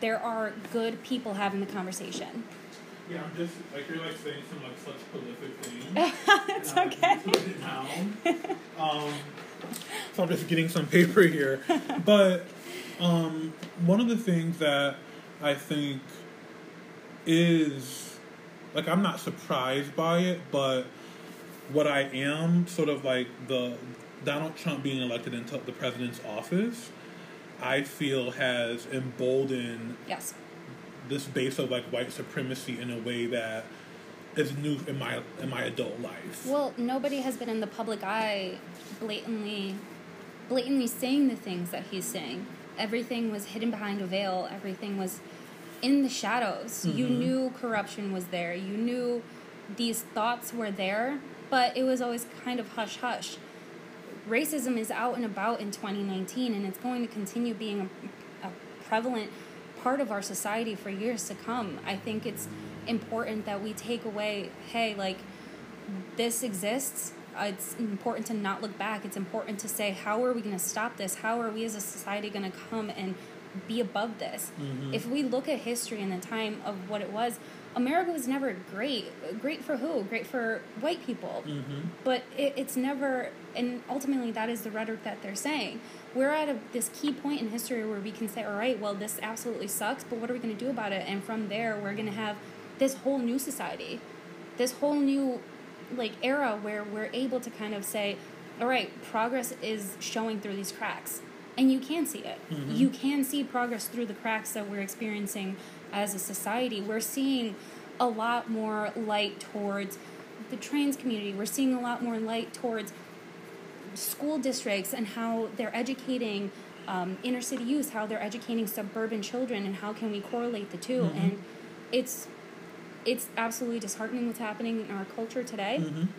there are good people having the conversation. Yeah, I'm just, like, you're, like, saying some, like, such prolific things. It's okay. It um, so I'm just getting some paper here. But... Um, one of the things that I think is, like, I'm not surprised by it, but what I am, sort of like the Donald Trump being elected into the president's office, I feel has emboldened yes. this base of, like, white supremacy in a way that is new in my, in my adult life. Well, nobody has been in the public eye blatantly, blatantly saying the things that he's saying. Everything was hidden behind a veil. Everything was in the shadows. Mm-hmm. You knew corruption was there. You knew these thoughts were there, but it was always kind of hush-hush. Racism is out and about in twenty nineteen, and it's going to continue being a, a prevalent part of our society for years to come. I think it's important that we take away, hey, like, this exists. It's important to not look back. It's important to say, how are we going to stop this? How are we as a society going to come and be above this? Mm-hmm. If we look at history and the time of what it was, America was never great. Great for who? Great for white people. Mm-hmm. But it, it's never, and ultimately that is the rhetoric that they're saying. We're at a, this key point in history where we can say, all right, well, this absolutely sucks, but what are we going to do about it? And from there, we're going to have this whole new society, this whole new like era where we're able to kind of say, all right, progress is showing through these cracks, and you can see it. Mm-hmm. You can see progress through the cracks that we're experiencing as a society. We're seeing a lot more light towards the trans community. We're seeing a lot more light towards school districts and how they're educating um, inner city youth, how they're educating suburban children, and how can we correlate the two. Mm-hmm. And it's It's absolutely disheartening what's happening in our culture today, mm-hmm.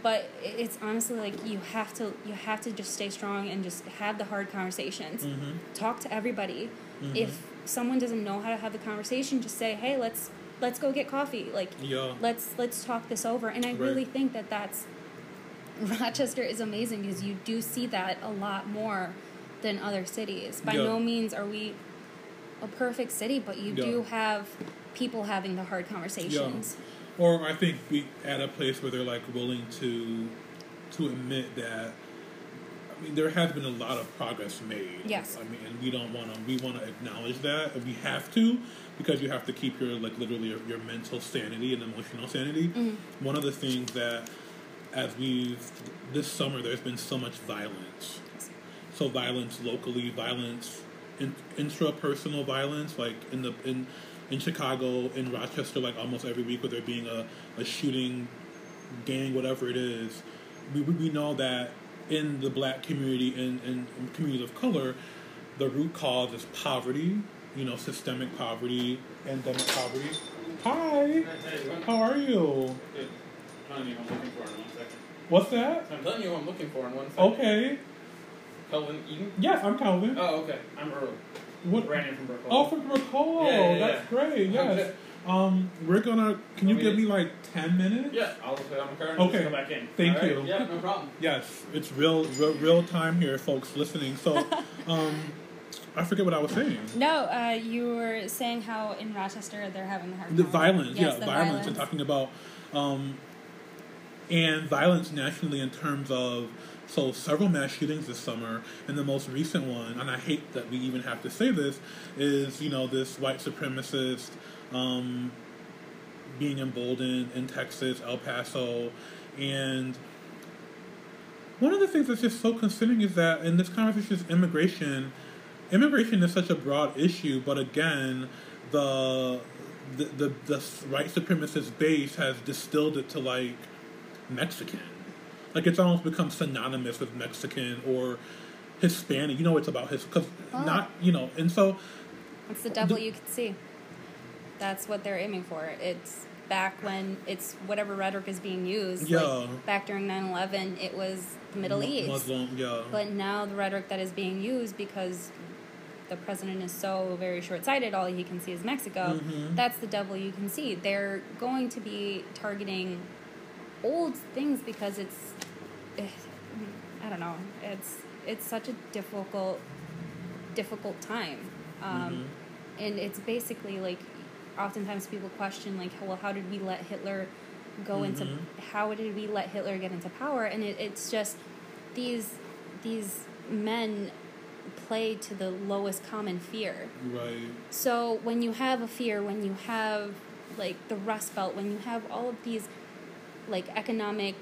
but it's honestly like you have to you have to just stay strong and just have the hard conversations. Mm-hmm. Talk to everybody. Mm-hmm. If someone doesn't know how to have the conversation, just say, "Hey, let's let's go get coffee. Like, yeah. let's let's talk this over." And I right. really think that that's Rochester is amazing because you do see that a lot more than other cities. By yeah. no means are we a perfect city, but you yeah. do have people having the hard conversations. Yeah. Or I think we at a place where they're like willing to to admit that, I mean, there has been a lot of progress made. Yes. I mean, and we don't want to we want to acknowledge that, and we have to, because you have to keep your like literally your, your mental sanity and emotional sanity. Mm-hmm. One of the things that as we've this summer there's been so much violence. Yes. So violence locally, violence in, intrapersonal violence like in the in in Chicago, in Rochester, like almost every week, where there being a, a shooting, gang, whatever it is, we we know that in the black community and in, in communities of color, the root cause is poverty, you know, systemic poverty, endemic poverty. Hi, how are you? I'm telling you I'm looking for in one second. What's that? I'm telling you I'm looking for in one second. Okay. Calvin Eden? Yes, I'm Calvin. Oh, okay. I'm Earl. What? Ran in from Brockport. Oh, from Brockport. Yeah, yeah, yeah. That's great. Yes. Um, we're gonna. Can you give me like ten minutes? Yeah, I'll put on the car and okay. just go back in. Thank All you. Right. Yeah, no problem. Yes, it's real, real, real time here, folks listening. So, Um, I forget what I was saying. No, uh, you were saying how in Rochester they're having a hard time. The violence, yes, yeah, the violence. violence. And talking about, um, and violence nationally in terms of, so several mass shootings this summer, and the most recent one, and I hate that we even have to say this, is, you know, this white supremacist um, being emboldened in Texas, El Paso, and... One of the things that's just so concerning is that in this conversation is immigration. Immigration is such a broad issue, but again, the the the, the white supremacist base has distilled it to, like, Mexican. Like, it's almost become synonymous with Mexican or Hispanic. You know, it's about his... Cause oh. not, you know, and so... It's the devil th- you can see. That's what they're aiming for. It's... Back when it's whatever rhetoric is being used, yeah. like back during nine eleven, it was the Middle M- East. Muslim, yeah. But now the rhetoric that is being used, because the president is so very short-sighted, all he can see is Mexico, mm-hmm. that's the devil you can see. They're going to be targeting old things because it's, I don't know, it's it's such a difficult, difficult time. Um, mm-hmm. And it's basically like, oftentimes people question, like, well, how did we let Hitler go mm-hmm. into... How did we let Hitler get into power? And it, it's just these these men play to the lowest common fear. Right. So when you have a fear, when you have, like, the Rust Belt, when you have all of these, like, economic...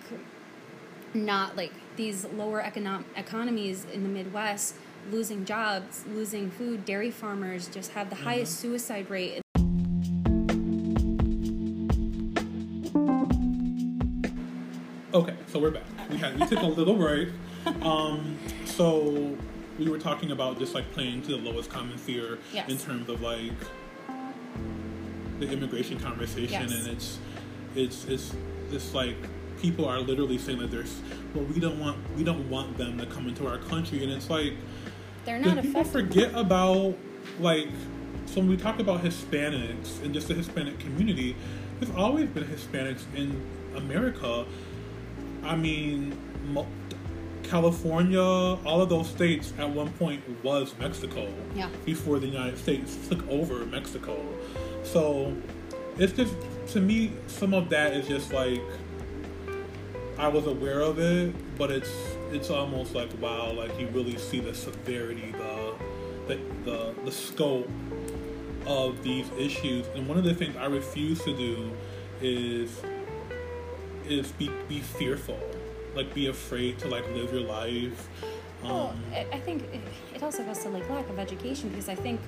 Not, like, these lower economic economies in the Midwest losing jobs, losing food, dairy farmers just have the mm-hmm. highest suicide rate... Okay, so we're back. We had we took a little break. Um, so we were talking about just, like, playing to the lowest common fear yes. in terms of, like, the immigration conversation, yes. and it's it's it's this, like, people are literally saying that there's well we don't want we don't want them to come into our country, and it's like they're not affected. People forget about, like, so when we talk about Hispanics and just the Hispanic community, there's always been Hispanics in America. I mean, California, all of those states at one point was Mexico yeah. before the United States took over Mexico. So it's just, to me, some of that is just like, I was aware of it, but it's it's almost like, wow, like you really see the severity, the the the, the scope of these issues. And one of the things I refuse to do is... is be, be fearful, like, be afraid to, like, live your life. Um, well, I think it also goes to, like, lack of education, because I think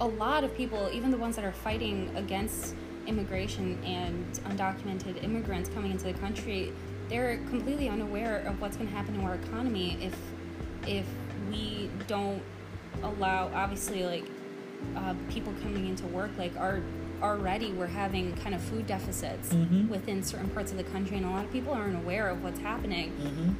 a lot of people, even the ones that are fighting against immigration and undocumented immigrants coming into the country, they're completely unaware of what's going to happen to our economy if if we don't allow, obviously, like, uh, people coming into work, like, our already we're having kind of food deficits mm-hmm. within certain parts of the country, and a lot of people aren't aware of what's happening. Mm-hmm.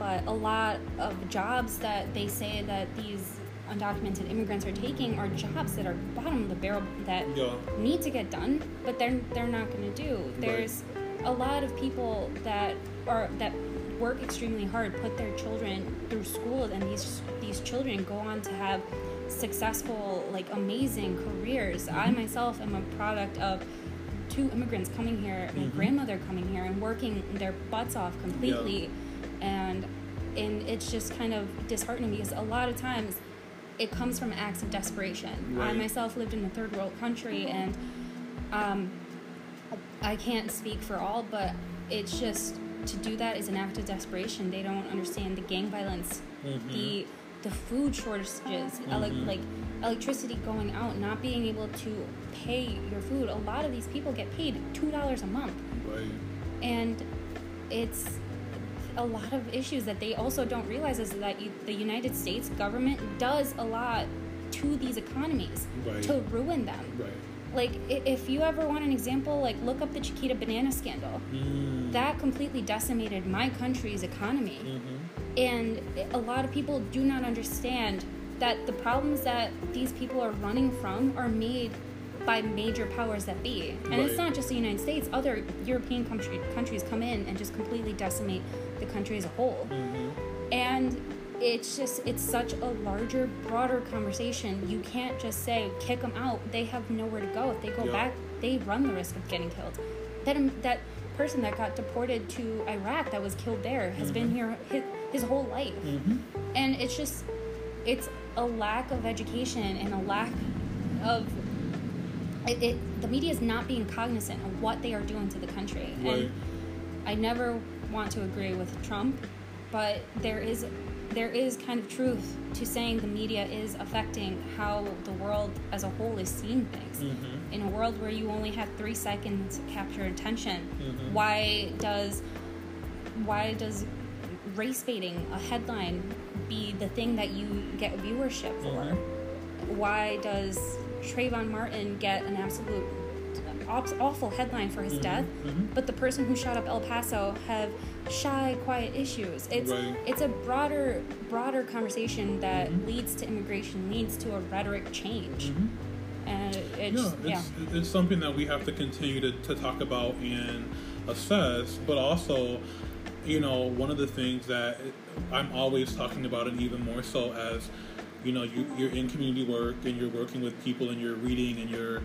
But a lot of jobs that they say that these undocumented immigrants are taking are jobs that are bottom of the barrel that yeah. need to get done, but they're they're not going to do. There's right. a lot of people that are that work extremely hard, put their children through school, and these these children go on to have successful, like, amazing careers. I myself am a product of two immigrants coming here, my mm-hmm. grandmother coming here and working their butts off completely, yeah. and and it's just kind of disheartening because a lot of times it comes from acts of desperation. Right. I myself lived in a third world country, and um, I can't speak for all, but it's just, to do that is an act of desperation. They don't understand the gang violence, mm-hmm. the the food shortages, mm-hmm. ele- like electricity going out, not being able to pay your food. A lot of these people get paid two dollars a month. Right. And it's a lot of issues that they also don't realize is that you, the United States government does a lot to these economies right. to ruin them. Right. Like, if you ever want an example, like, look up the Chiquita banana scandal. Mm. That completely decimated my country's economy. Mm-hmm. And a lot of people do not understand that the problems that these people are running from are made by major powers that be. And right. it's not just the United States. Other European country, countries come in and just completely decimate the country as a whole. Mm-hmm. And it's just, it's such a larger, broader conversation. You can't just say, kick them out. They have nowhere to go. If they go yeah. back, they run the risk of getting killed. That, that person that got deported to Iraq, that was killed there, has mm-hmm. been here his, his whole life. Mm-hmm. And it's just, it's a lack of education and a lack of, it, it, the media is not being cognizant of what they are doing to the country. Right. And I never want to agree with Trump, but there is there is kind of truth to saying the media is affecting how the world as a whole is seeing things. Mm-hmm. In a world where you only have three seconds to capture attention, mm-hmm. why does why does race baiting a headline be the thing that you get viewership for? Mm-hmm. Why does Trayvon Martin get an absolute awful headline for his mm-hmm, death, mm-hmm. but the person who shot up El Paso have shy, quiet issues? It's right. it's a broader broader conversation that mm-hmm. leads to immigration, leads to a rhetoric change. Mm-hmm. And it's, yeah, it's, yeah. it's something that we have to continue to, to talk about and assess, but also, you know, one of the things that I'm always talking about, and even more so as, you know, you, you're in community work and you're working with people and you're reading and you're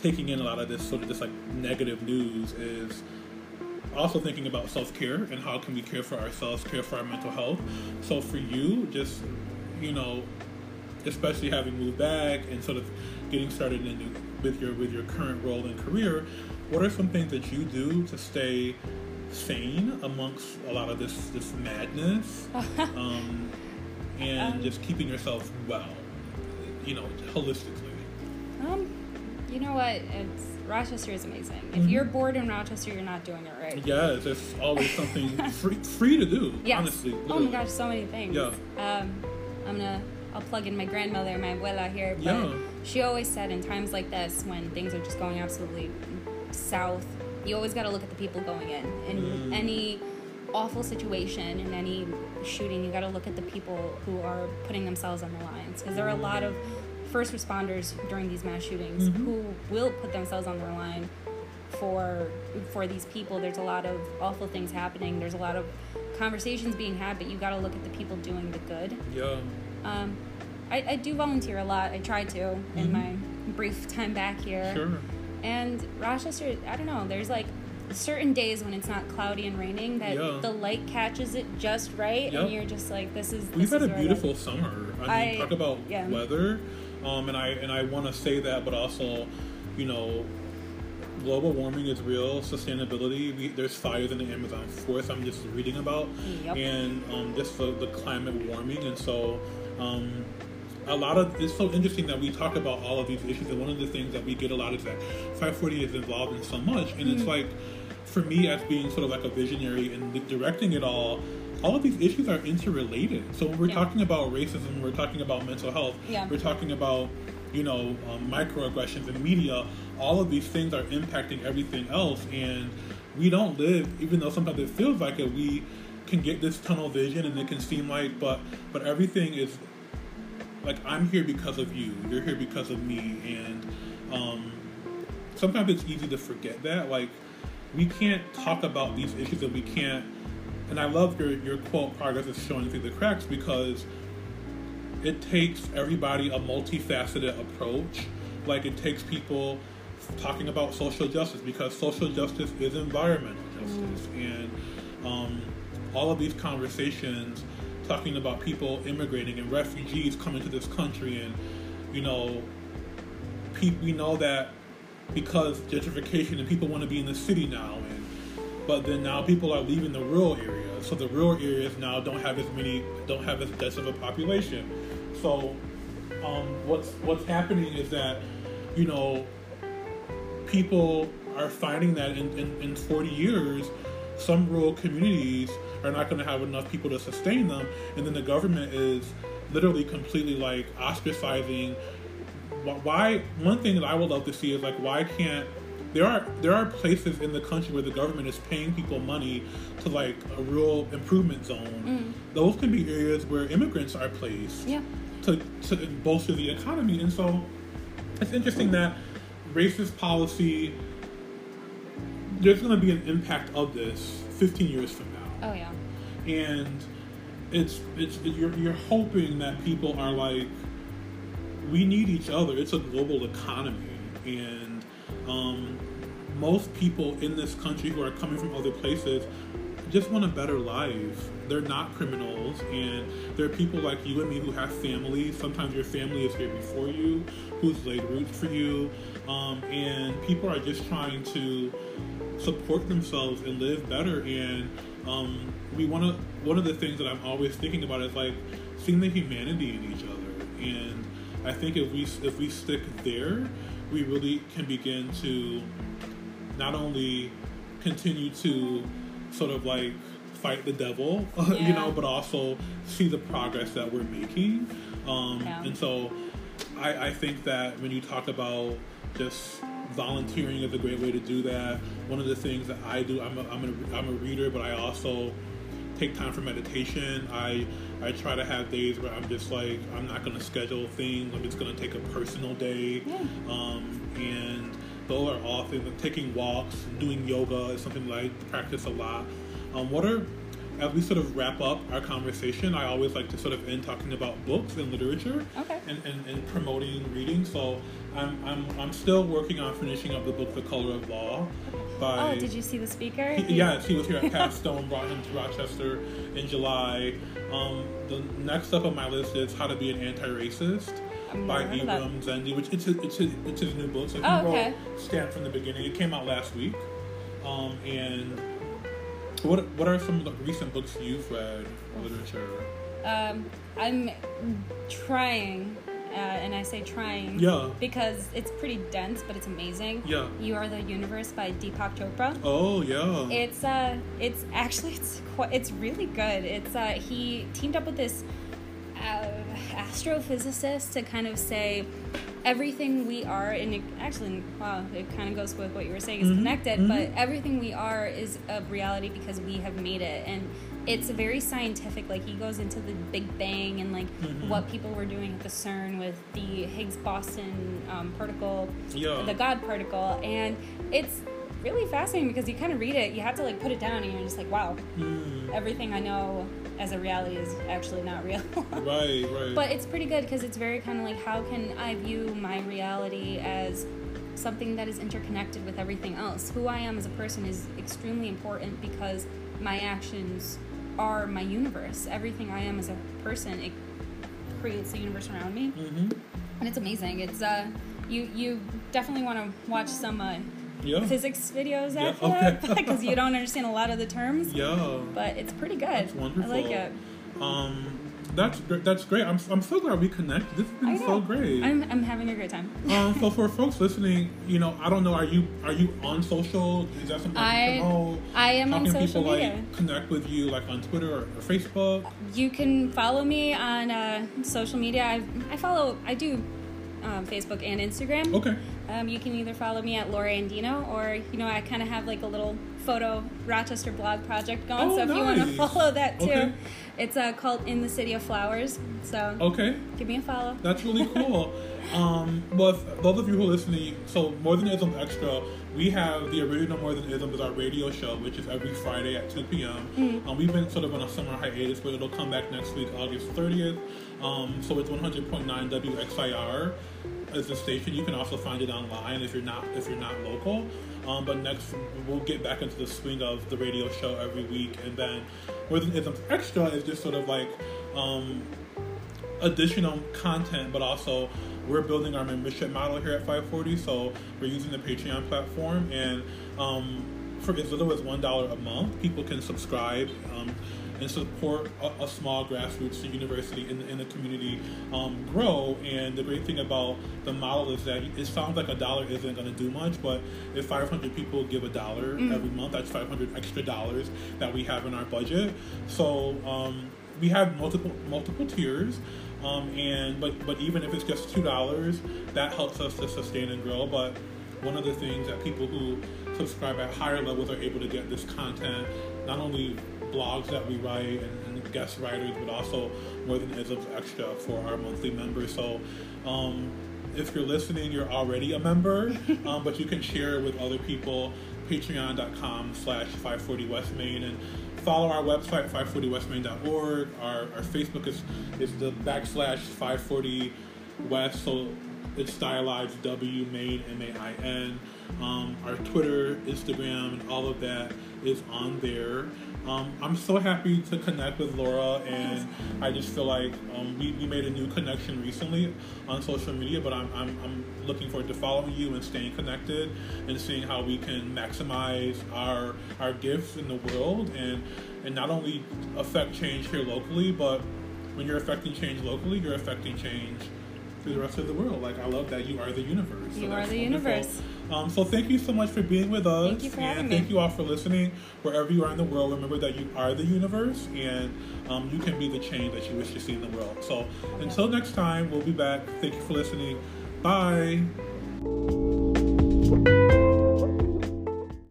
taking in a lot of this sort of this like negative news, is also thinking about self-care and how can we care for ourselves, care for our mental health. So for you, just, you know, especially having moved back and sort of getting started in with your with your current role and career, what are some things that you do to stay sane amongst a lot of this this madness, um, and um, just keeping yourself well, you know, holistically? Um. You know what? It's, Rochester is amazing. If mm-hmm. you're bored in Rochester, you're not doing it right. Yes, there's always something free, free to do. Yes. Honestly. Literally. Oh my gosh, so many things. Yeah. Um, I'm gonna I'll plug in my grandmother, my abuela here. But yeah. She always said, in times like this when things are just going absolutely south, you always got to look at the people going in. In mm. any awful situation, in any shooting, you got to look at the people who are putting themselves on the lines, because there are a lot of first responders during these mass shootings mm-hmm. who will put themselves on their line for for these people. There's a lot of awful things happening. There's a lot of conversations being had, but you got to look at the people doing the good. Yeah. Um, I, I do volunteer a lot. I try to mm-hmm. in my brief time back here. Sure. And Rochester, I don't know, there's like certain days when it's not cloudy and raining that yeah. the light catches it just right, yep. and you're just like, this is this We've had is a beautiful life. Summer. I mean, I, talk about yeah. weather. Um, and I and I want to say that, but also, you know, global warming is real. Sustainability, we, there's fires in the Amazon forest. I'm just reading about, yep. and um, just the, the climate warming. And so, um, a lot of it's so interesting that we talk about all of these issues. And one of the things that we get a lot is that five forty is involved in so much. And mm-hmm. it's like, for me, as being sort of like a visionary and directing it all, all of these issues are interrelated. So we're yeah. talking about racism, we're talking about mental health, yeah. we're talking about, you know, um, microaggressions in media. All of these things are impacting everything else. And we don't live, even though sometimes it feels like it, we can get this tunnel vision and it can seem like, but, but everything is, like, I'm here because of you, you're here because of me. And um, sometimes it's easy to forget that. Like, we can't talk about these issues that we can't. And I love your, your quote, progress is showing through the cracks, because it takes everybody a multifaceted approach. Like, it takes people talking about social justice, because social justice is environmental justice. Mm. And um, all of these conversations talking about people immigrating and refugees coming to this country. And, you know, pe- we know that because gentrification and people want to be in the city now. And, but then now people are leaving the rural areas, so the rural areas now don't have as many, don't have as dense of a population. So um, what's what's happening is that, you know, people are finding that in, in, in forty years, some rural communities are not going to have enough people to sustain them, and then the government is literally completely like ostracizing. Why? One thing that I would love to see is like, why can't There are there are places in the country where the government is paying people money to, like, a rural improvement zone. Mm. Those can be areas where immigrants are placed yeah. to, to bolster the economy. And so it's interesting that racist policy, there's going to be an impact of this fifteen years from now. Oh, yeah. And it's it's you're you're hoping that people are like, we need each other. It's a global economy, and um, most people in this country who are coming from other places just want a better life. They're not criminals, and there are people like you and me who have families. Sometimes your family is here before you, who's laid roots for you, um, and people are just trying to support themselves and live better. And um, we want to. One of the things that I'm always thinking about is like seeing the humanity in each other, and I think if we if we stick there, we really can begin to not only continue to sort of like fight the devil, yeah. you know, but also see the progress that we're making. Um, yeah. And so I, I think that when you talk about just volunteering is a great way to do that. One of the things that I do, I'm a, I'm a, I'm a reader, but I also take time for meditation. I I try to have days where I'm just like, I'm not going to schedule things. I'm just going to take a personal day. Yeah. Um, and those are all things like taking walks, doing yoga is something that I practice a lot. Um, what are, as we sort of wrap up our conversation, I always like to sort of end talking about books and literature, okay. and, and, and promoting reading. So I'm I'm I'm still working on finishing up the book The Color of Law. By, oh, did you see the speaker? He, yes, he was here at Pat Stone, brought him to Rochester in July. Um, the next up on my list is How to Be an Anti-Racist. By Ibram Kendi, which it's his, it's his, it's his new book. So he oh, wrote okay. Stamped from the Beginning. It came out last week. Um, and what what are some of the recent books you've read in literature? Um, I'm trying, uh, and I say trying, yeah, because it's pretty dense, but it's amazing. Yeah, You Are the Universe by Deepak Chopra. Oh yeah, it's uh, it's actually it's quite, it's really good. It's uh, he teamed up with this. Uh, astrophysicist to kind of say everything we are, and it, actually, wow, it kind of goes with what you were saying is mm-hmm. connected, mm-hmm. but everything we are is a reality because we have made it, and it's very scientific. Like, he goes into the Big Bang and like mm-hmm. what people were doing at the CERN with the Higgs-Boson um, particle, yeah. the God particle, and it's really fascinating because you kind of read it, you have to like put it down, and you're just like, wow, mm. everything I know as a reality is actually not real. Right, right. But it's pretty good because it's very kind of like, how can I view my reality as something that is interconnected with everything else? Who I am as a person is extremely important because my actions are my universe. Everything I am as a person, it creates the universe around me. Mm-hmm. And it's amazing. It's uh, you, you definitely want to watch some... Uh, Yeah. physics videos after yeah. okay. that because you don't understand a lot of the terms. Yeah, but it's pretty good. That's wonderful. I like it. Um, that's that's great. I'm I'm so glad we connected. This has been so great. I'm I'm having a great time. um, so for folks listening, you know, I don't know. Are you are you on social? Is that something I promote? I am on social media. How can people like connect with you, like on Twitter or, or Facebook? You can follow me on uh, social media. I I follow. I do. Um, Facebook and Instagram. Okay. Um, you can either follow me at Laura Andino, or you know, I kind of have like a little photo Rochester blog project going. Oh, so nice. If you want to follow that too, okay. it's uh, called In the City of Flowers. So okay, give me a follow. That's really cool. um, well, if those of you who are listening, so More Than Ism Extra, we have the original More Than Ism is our radio show, which is every Friday at two p.m. Mm-hmm. Um, we've been sort of on a summer hiatus, but it'll come back next week, August thirtieth. Um, so it's one hundred point nine W X I R. As a station. You can also find it online if you're not if you're not local. Um, but next we'll get back into the swing of the radio show every week, and then More Than Isms Extra is just sort of like um, additional content, but also we're building our membership model here at five forty. So we're using the Patreon platform, and um, for as little as one dollar a month, people can subscribe. Um, and support a, a small grassroots university in the, in the community um, grow. And the great thing about the model is that it sounds like a dollar isn't going to do much, but if five hundred people give a dollar mm. every month, that's five hundred extra dollars that we have in our budget. So um, we have multiple multiple tiers, um, and but, but even if it's just two dollars, that helps us to sustain and grow. But one of the things that people who subscribe at higher levels are able to get this content, not only blogs that we write and, and guest writers, but also More Than Isms Extra for our monthly members. So um, if you're listening, you're already a member, um, but you can share with other people patreon.com slash 540 West Main, and follow our website, five forty west main dot org. Our, our Facebook is, is the backslash five forty west, so it's stylized W Main, M A I N. Um, our Twitter, Instagram, and all of that is on there. Um, I'm so happy to connect with Laura, and I just feel like um, we, we made a new connection recently on social media, but I'm, I'm I'm looking forward to following you and staying connected and seeing how we can maximize our our gifts in the world, and, and not only affect change here locally, but when you're affecting change locally, you're affecting change through the rest of the world. Like, I love that you are the universe. You so are the wonderful. universe. Um, so thank you so much for being with us. Thank you for having and thank me. you all for listening. Wherever you are in the world, remember that you are the universe, and um, you can be the change that you wish to see in the world. So until next time, we'll be back. Thank you for listening. Bye.